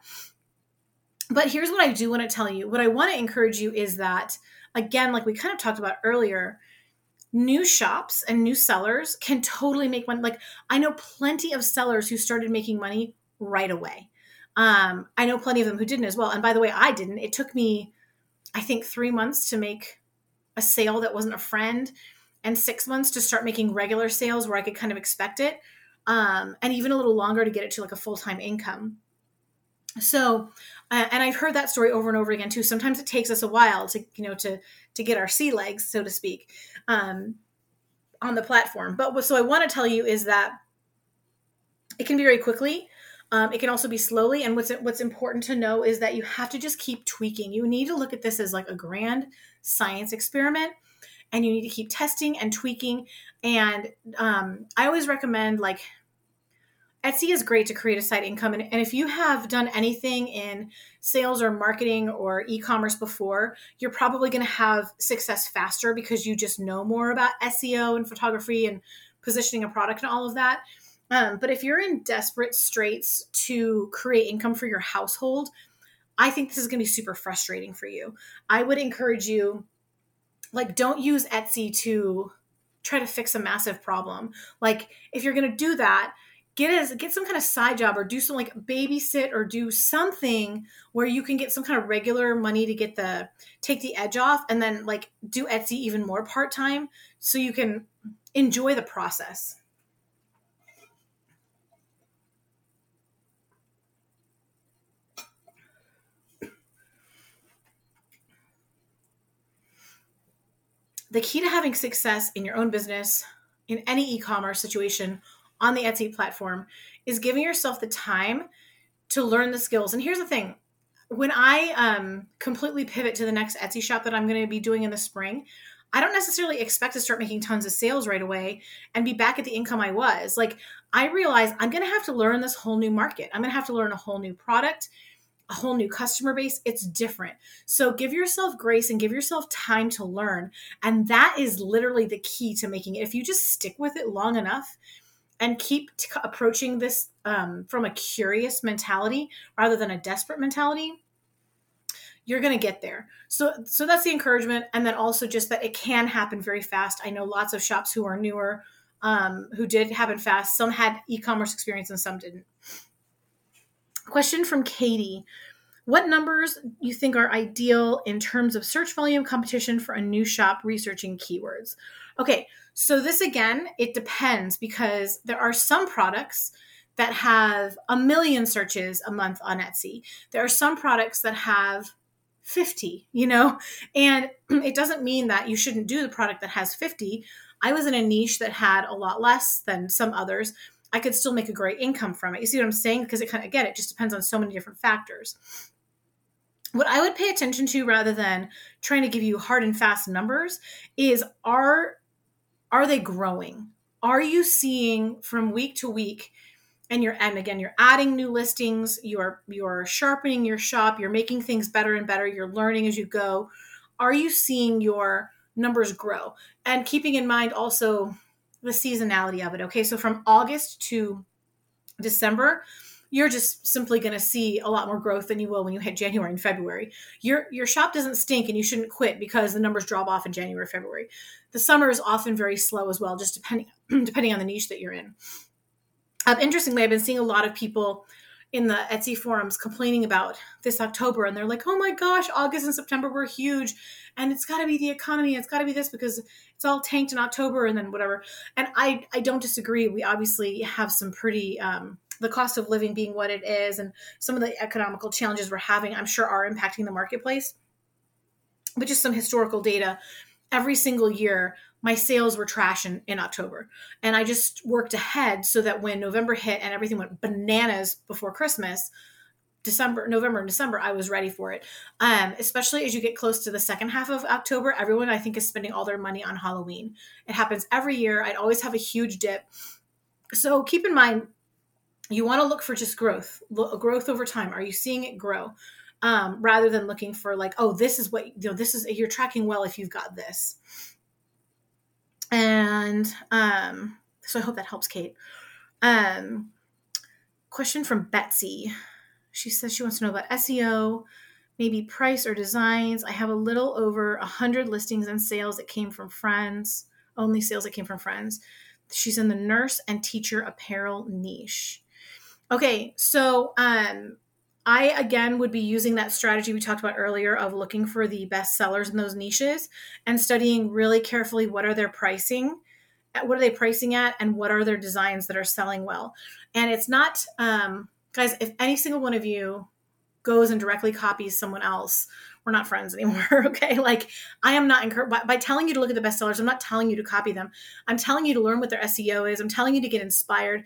But here's what I do want to tell you. What I want to encourage you is that, again, like we kind of talked about earlier, new shops and new sellers can totally make money. Like, I know plenty of sellers who started making money right away. Um, I know plenty of them who didn't as well. And by the way, I didn't. It took me, I think, three months to make a sale that wasn't a friend and six months to start making regular sales where I could kind of expect it. Um, and even a little longer to get it to like a full-time income. So, uh, and I've heard that story over and over again too. Sometimes it takes us a while to, you know, to, to get our sea legs, so to speak, um, on the platform. But what, so I want to tell you is that it can be very quickly. Um, it can also be slowly. And what's, what's important to know is that you have to just keep tweaking. You need to look at this as like a grand science experiment, and you need to keep testing and tweaking. And, um, I always recommend, like, Etsy is great to create a side income. And, and if you have done anything in sales or marketing or e-commerce before, you're probably going to have success faster because you just know more about S E O and photography and positioning a product and all of that. Um, but if you're in desperate straits to create income for your household, I think this is going to be super frustrating for you. I would encourage you, like, don't use Etsy to try to fix a massive problem. Like, if you're going to do that, Get a, get some kind of side job or do some, like, babysit or do something where you can get some kind of regular money to get the, take the edge off, and then, like, do Etsy even more part-time so you can enjoy the process. The key to having success in your own business, in any e-commerce situation, on the Etsy platform, is giving yourself the time to learn the skills. And here's the thing. When I um, completely pivot to the next Etsy shop that I'm going to be doing in the spring, I don't necessarily expect to start making tons of sales right away and be back at the income I was. Like, I realize I'm going to have to learn this whole new market. I'm going to have to learn a whole new product, a whole new customer base. It's different. So give yourself grace and give yourself time to learn. And that is literally the key to making it. If you just stick with it long enough, and keep t- approaching this um, from a curious mentality rather than a desperate mentality, you're going to get there. So so that's the encouragement. And then also just that it can happen very fast. I know lots of shops who are newer, um, who did happen fast. Some had e-commerce experience and some didn't. Question from Katie. What numbers you think are ideal in terms of search volume competition for a new shop researching keywords? Okay, so this, again, it depends, because there are some products that have a million searches a month on Etsy. There are some products that have fifty, you know, and it doesn't mean that you shouldn't do the product that has fifty. I was in a niche that had a lot less than some others. I could still make a great income from it. You see what I'm saying? Because it kind of, again, it just depends on so many different factors. What I would pay attention to, rather than trying to give you hard and fast numbers, is are, are they growing? Are you seeing from week to week, and you're, and again, you're adding new listings, you're, you're sharpening your shop, you're making things better and better, you're learning as you go. Are you seeing your numbers grow? And keeping in mind also the seasonality of it. Okay. So from August to December, you're just simply going to see a lot more growth than you will when you hit January and February. Your your shop doesn't stink, and you shouldn't quit because the numbers drop off in January, February. The summer is often very slow as well, just depending depending on the niche that you're in. Um, interestingly, I've been seeing a lot of people in the Etsy forums complaining about this October, and they're like, oh my gosh, August and September were huge, and it's got to be the economy, it's got to be this because it's all tanked in October and then whatever. And I, I don't disagree. We obviously have some pretty... Um, the cost of living being what it is, and some of the economical challenges we're having, I'm sure, are impacting the marketplace. But just some historical data, every single year, my sales were trash in, in October. And I just worked ahead so that when November hit and everything went bananas before Christmas, December, November and December, I was ready for it. Um, especially as you get close to the second half of October, everyone, I think, is spending all their money on Halloween. It happens every year. I'd always have a huge dip. So keep in mind, you want to look for just growth, growth over time. Are you seeing it grow? Um, rather than looking for like, oh, this is what, you know, this is, you're tracking well if you've got this. And um, so I hope that helps, Kate. Um, question from Betsy. She says she wants to know about S E O, maybe price or designs. I have a little over a hundred listings and sales that came from friends. only sales that came from friends. She's in the nurse and teacher apparel niche. Okay, so um, I, again, would be using that strategy we talked about earlier of looking for the best sellers in those niches and studying really carefully what are their pricing, what are they pricing at, and what are their designs that are selling well. And it's not, um, guys, if any single one of you goes and directly copies someone else, we're not friends anymore, okay? Like, I am not encouraged, by, by telling you to look at the best sellers, I'm not telling you to copy them. I'm telling you to learn what their S E O is. I'm telling you to get inspired.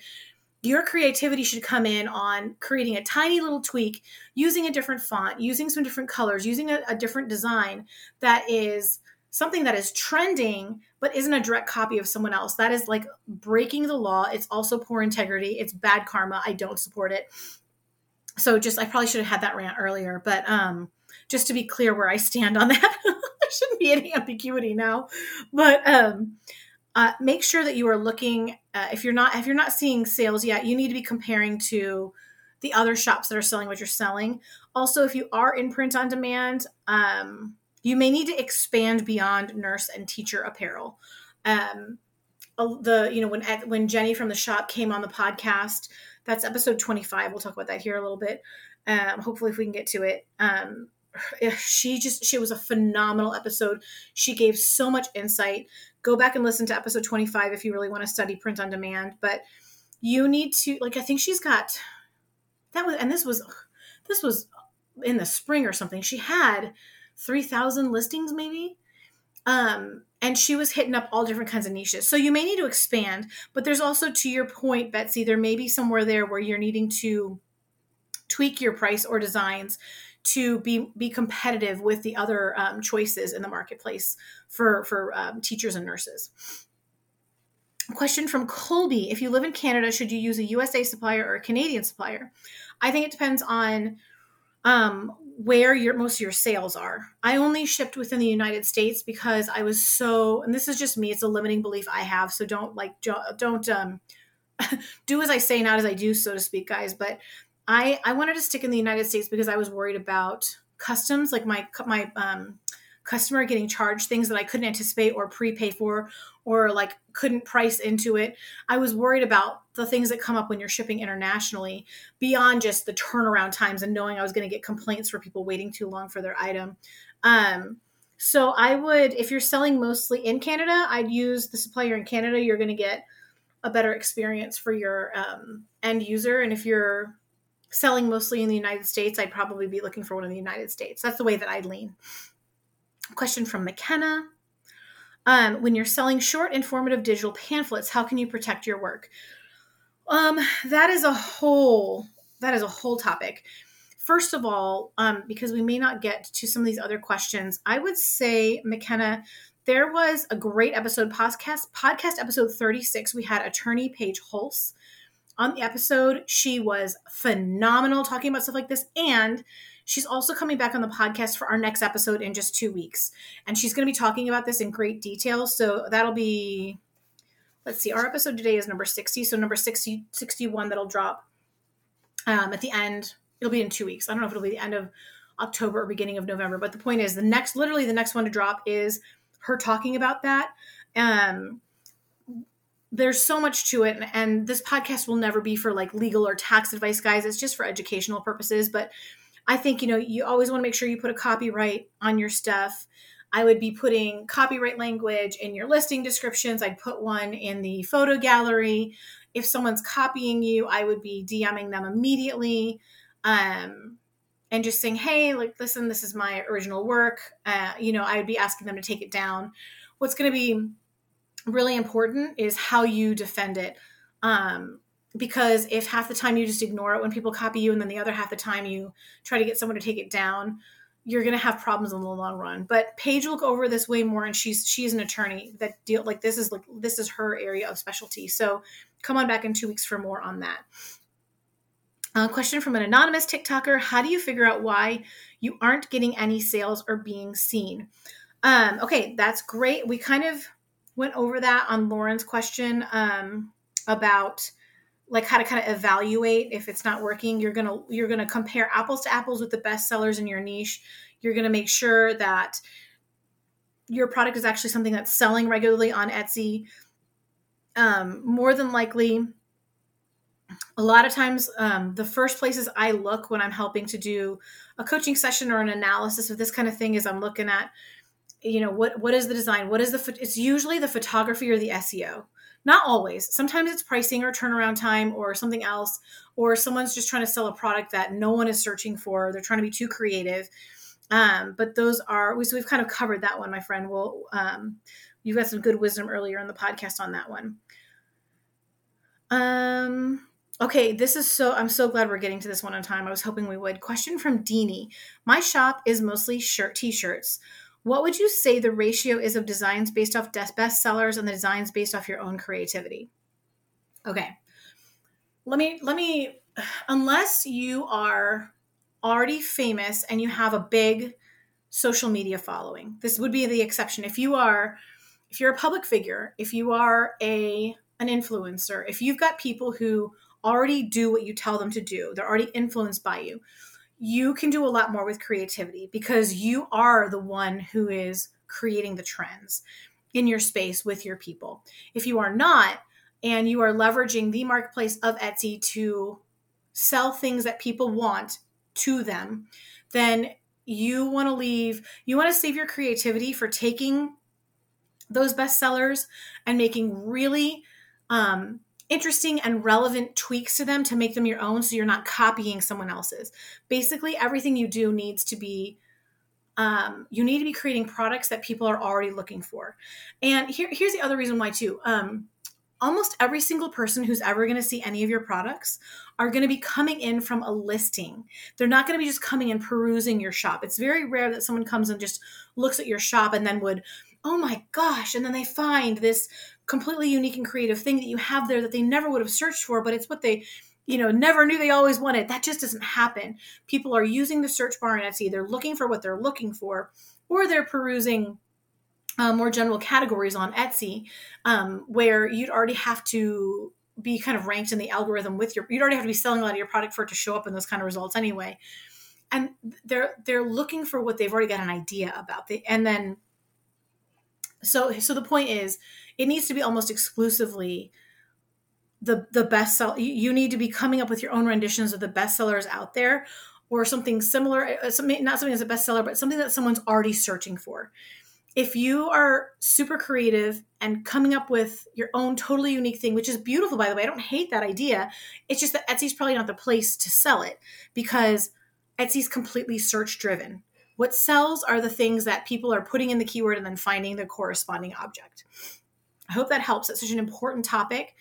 Your creativity should come in on creating a tiny little tweak, using a different font, using some different colors, using a, a different design that is something that is trending, but isn't a direct copy of someone else. That is like breaking the law. It's also poor integrity. It's bad karma. I don't support it. So just, I probably should have had that rant earlier, but um, just to be clear where I stand on that, there shouldn't be any ambiguity now, but um, uh, make sure that you are looking, uh, if you're not, if you're not seeing sales yet, you need to be comparing to the other shops that are selling what you're selling. Also, if you are in print on demand, um, you may need to expand beyond nurse and teacher apparel. Um, the you know when when Jenny from the shop came on the podcast, that's episode twenty-five. We'll talk about that here a little bit. Um, hopefully, if we can get to it, um, she just she was a phenomenal episode. She gave so much insight. Go back and listen to episode twenty-five if you really want to study print on demand. But you need to like I think she's got that was and this was this was in the spring or something. She had three thousand listings maybe. Um, and she was hitting up all different kinds of niches. So you may need to expand, but there's also, to your point, Betsy, there may be somewhere there where you're needing to tweak your price or designs to be, be competitive with the other um, choices in the marketplace for, for um, teachers and nurses. Question from Colby. If you live in Canada, should you use a U S A supplier or a Canadian supplier? I think it depends on um, where your most of your sales are. I only shipped within the United States because I was so, and this is just me, it's a limiting belief I have. So don't like, don't um, do as I say, not as I do, so to speak, guys. But I, I wanted to stick in the United States because I was worried about customs, like my, my um, customer getting charged things that I couldn't anticipate or prepay for, or like couldn't price into it. I was worried about the things that come up when you're shipping internationally beyond just the turnaround times and knowing I was going to get complaints for people waiting too long for their item. Um, so I would, if you're selling mostly in Canada, I'd use the supplier in Canada. You're going to get a better experience for your um, end user. And if you're selling mostly in the United States, I'd probably be looking for one in the United States. That's the way that I'd lean. Question from McKenna. Um, when you're selling short, informative digital pamphlets, how can you protect your work? Um, that is a whole, that is a whole topic. First of all, um, because we may not get to some of these other questions, I would say, McKenna, there was a great episode podcast, podcast episode thirty-six. We had attorney Paige Hulse on the episode. She was phenomenal talking about stuff like this. And she's also coming back on the podcast for our next episode in just two weeks. And she's going to be talking about this in great detail. So that'll be, let's see, our episode today is number sixty. So number sixty, sixty-one, that'll drop um, at the end. It'll be in two weeks. I don't know if it'll be the end of October or beginning of November. But the point is, the next, literally the next one to drop is her talking about that. Um, there's so much to it. And, and this podcast will never be for like legal or tax advice, guys. It's just for educational purposes. But I think, you know, you always want to make sure you put a copyright on your stuff. I would be putting copyright language in your listing descriptions. I'd put one in the photo gallery. If someone's copying you, I would be DMing them immediately um, and just saying, hey, like, listen, this is my original work. Uh, you know, I would be asking them to take it down. What's going to be really important is how you defend it. Um, because if half the time you just ignore it when people copy you and then the other half the time you try to get someone to take it down, you're going to have problems in the long run. But Paige will go over this way more, and she's she's an attorney that deal like this is like this is her area of specialty. So come on back in two weeks for more on that. A question from an anonymous TikToker: how do you figure out why you aren't getting any sales or being seen? Um, okay, that's great. We kind of went over that on Lauren's question um, about like how to kind of evaluate if it's not working. You're going to, you're going to compare apples to apples with the best sellers in your niche. You're going to make sure that your product is actually something that's selling regularly on Etsy, um, more than likely, a lot of times um, the first places I look when I'm helping to do a coaching session or an analysis of this kind of thing is I'm looking at, you know, what, what is the design? What is the, ph- it's usually the photography or the S E O. Not always. Sometimes it's pricing or turnaround time or something else, or someone's just trying to sell a product that no one is searching for. They're trying to be too creative. Um, but those are, so we've kind of covered that one, my friend. Well, um, you've got some good wisdom earlier in the podcast on that one. Um, okay. This is so, I'm so glad we're getting to this one on time. I was hoping we would. Question from Deanie. My shop is mostly shirt t-shirts. What would you say the ratio is of designs based off bestsellers and the designs based off your own creativity? Okay. Let me, let me, unless you are already famous and you have a big social media following, this would be the exception. If you are, if you're a public figure, if you are a, an influencer, if you've got people who already do what you tell them to do, they're already influenced by you, you can do a lot more with creativity because you are the one who is creating the trends in your space with your people. If you are not, and you are leveraging the marketplace of Etsy to sell things that people want to them, then you want to leave, you want to save your creativity for taking those bestsellers and making really um, interesting and relevant tweaks to them to make them your own, so you're not copying someone else's. Basically, everything you do needs to be, um, you need to be creating products that people are already looking for. And here, here's the other reason why too. Um, almost every single person who's ever going to see any of your products are going to be coming in from a listing. They're not going to be just coming and perusing your shop. It's very rare that someone comes and just looks at your shop and then would, oh my gosh, and then they find this completely unique and creative thing that you have there that they never would have searched for, but it's what they, you know, never knew they always wanted. That just doesn't happen. People are using the search bar on Etsy. They're looking for what they're looking for, or they're perusing Uh, more general categories on Etsy, um, where you'd already have to be kind of ranked in the algorithm with your, you'd already have to be selling a lot of your product for it to show up in those kind of results anyway. And they're, they're looking for what they've already got an idea about. The, and then, so, so the point is, it needs to be almost exclusively the, the best sell. You, you need to be coming up with your own renditions of the best sellers out there, or something similar, not something that's a bestseller, but something that someone's already searching for. If you are super creative and coming up with your own totally unique thing, which is beautiful, by the way, I don't hate that idea. It's just that Etsy's probably not the place to sell it because Etsy's completely search driven. What sells are the things that people are putting in the keyword and then finding the corresponding object. I hope that helps. That's such an important topic.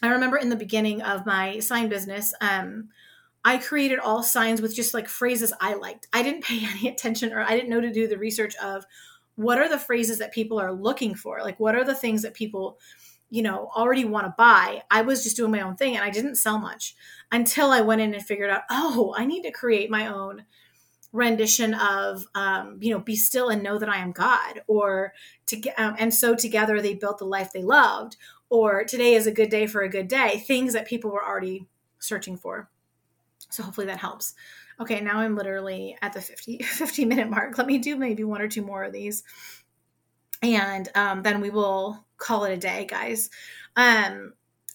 I remember in the beginning of my sign business, um, I created all signs with just like phrases I liked. I didn't pay any attention, or I didn't know to do the research of, what are the phrases that people are looking for? Like, what are the things that people, you know, already want to buy? I was just doing my own thing and I didn't sell much until I went in and figured out, oh, I need to create my own rendition of, um, you know, be still and know that I am God, or to get, um, and so together they built the life they loved, or today is a good day for a good day, things that people were already searching for. So hopefully that helps. Okay, now I'm literally at the fifty, fifty minute mark. Let me do maybe one or two more of these. And um, then we will call it a day, guys. Um,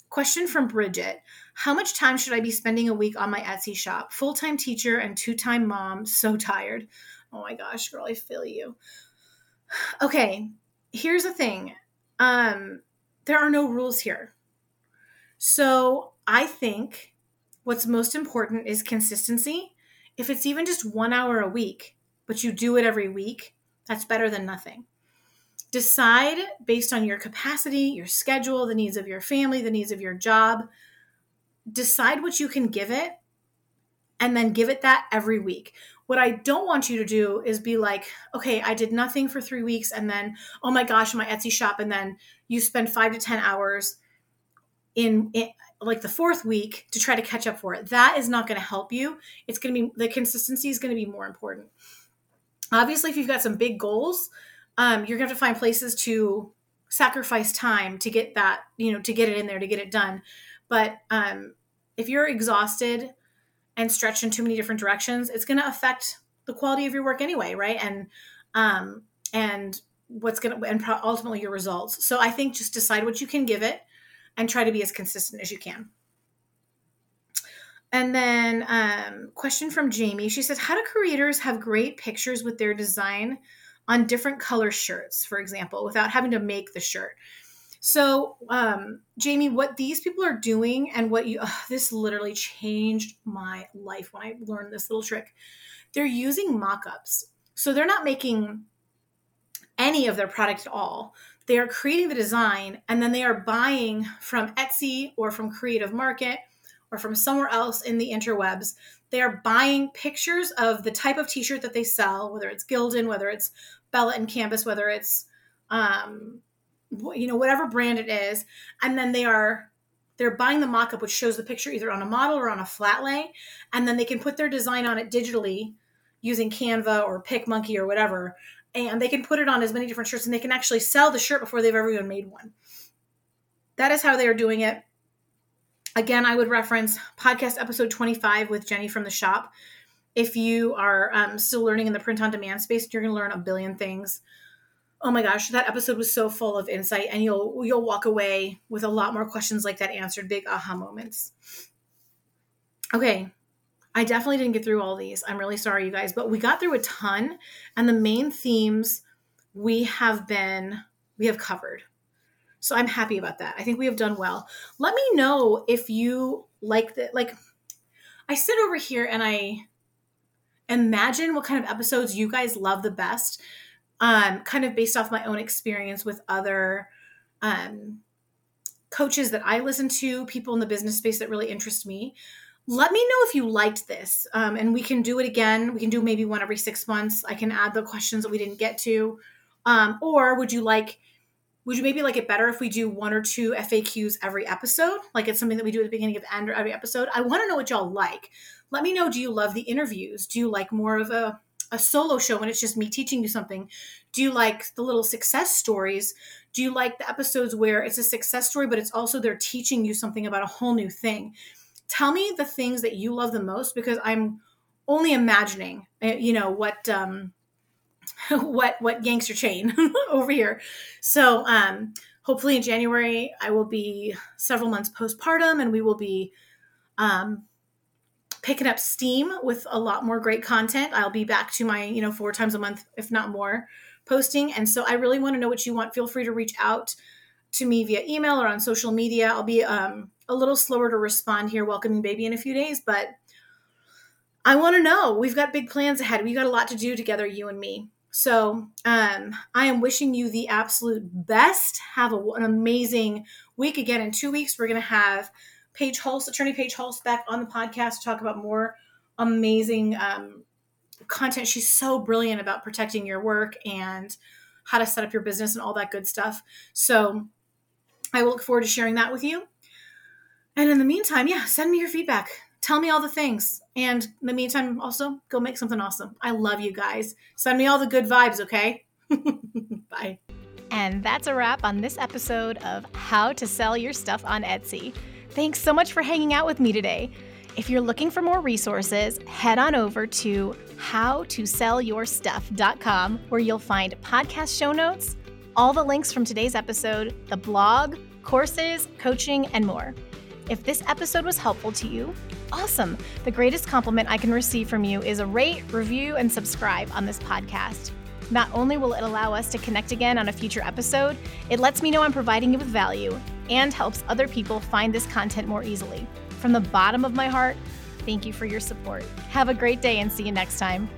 question from Bridget. How much time should I be spending a week on my Etsy shop? Full-time teacher and two-time mom. So tired. Oh my gosh, girl, I feel you. Okay, here's the thing. Um, there are no rules here. So I think what's most important is consistency. If it's even just one hour a week, but you do it every week, that's better than nothing. Decide based on your capacity, your schedule, the needs of your family, the needs of your job. Decide what you can give it, and then give it that every week. What I don't want you to do is be like, okay, I did nothing for three weeks, and then, oh my gosh, my Etsy shop, and then you spend five to ten hours in it, like the fourth week, to try to catch up for it. That is not going to help you. It's going to be, the consistency is going to be more important. Obviously, if you've got some big goals, um, you're going to have to find places to sacrifice time to get that, you know, to get it in there, to get it done. But um, if you're exhausted and stretched in too many different directions, it's going to affect the quality of your work anyway, right? And um, and what's going to, and pro- ultimately your results. So I think just decide what you can give it and try to be as consistent as you can. And then um, question from Jamie. She says, how do creators have great pictures with their design on different color shirts, for example, without having to make the shirt? So, um, Jamie, what these people are doing and what you, oh, this literally changed my life when I learned this little trick. They're using mock-ups. So they're not making any of their product at all. They are creating the design, and then they are buying from Etsy or from Creative Market or from somewhere else in the interwebs. They are buying pictures of the type of t-shirt that they sell, whether it's Gildan, whether it's Bella and Canvas, whether it's, um, you know, whatever brand it is. And then they are, they're buying the mock-up, which shows the picture either on a model or on a flat lay. And then they can put their design on it digitally using Canva or PicMonkey or whatever. And they can put it on as many different shirts, and they can actually sell the shirt before they've ever even made one. That is how they are doing it. Again, I would reference podcast episode twenty-five with Jenny from the shop. If you are um, still learning in the print on demand space, you're going to learn a billion things. Oh my gosh, that episode was so full of insight, and you'll you'll walk away with a lot more questions like that answered. Big aha moments. Okay, I definitely didn't get through all these. I'm really sorry, you guys, but we got through a ton, and the main themes we have been we have covered. So I'm happy about that. I think we have done well. Let me know if you like the, like I sit over here and I imagine what kind of episodes you guys love the best, um, kind of based off my own experience with other um, coaches that I listen to, people in the business space that really interest me. Let me know if you liked this, um, and we can do it again. We can do maybe one every six months. I can add the questions that we didn't get to, um, or would you like... Would you maybe like it better if we do one or two F A Qs every episode? Like it's something that we do at the beginning of end or every episode. I want to know what y'all like. Let me know, do you love the interviews? Do you like more of a, a solo show when it's just me teaching you something? Do you like the little success stories? Do you like the episodes where it's a success story, but it's also they're teaching you something about a whole new thing? Tell me the things that you love the most, because I'm only imagining, you know, what... um what what yanks your chain over here. So um, hopefully in January, I will be several months postpartum, and we will be um, picking up steam with a lot more great content. I'll be back to my, you know, four times a month, if not more, posting. And so I really want to know what you want. Feel free to reach out to me via email or on social media. I'll be um, a little slower to respond here, welcoming baby in a few days, but I want to know. We've got big plans ahead. We've got a lot to do together, you and me. So um, I am wishing you the absolute best. Have a, an amazing week. Again, in two weeks, we're going to have Paige Hulse, attorney Paige Hulse, back on the podcast to talk about more amazing um, content. She's so brilliant about protecting your work and how to set up your business and all that good stuff. So I will look forward to sharing that with you. And in the meantime, yeah, send me your feedback. Tell me all the things. And in the meantime, also, go make something awesome. I love you guys. Send me all the good vibes, okay? Bye. And that's a wrap on this episode of How to Sell Your Stuff on Etsy. Thanks so much for hanging out with me today. If you're looking for more resources, head on over to how to sell your stuff dot com, where you'll find podcast show notes, all the links from today's episode, the blog, courses, coaching, and more. If this episode was helpful to you, awesome. The greatest compliment I can receive from you is a rate, review, and subscribe on this podcast. Not only will it allow us to connect again on a future episode, it lets me know I'm providing you with value and helps other people find this content more easily. From the bottom of my heart, thank you for your support. Have a great day and see you next time.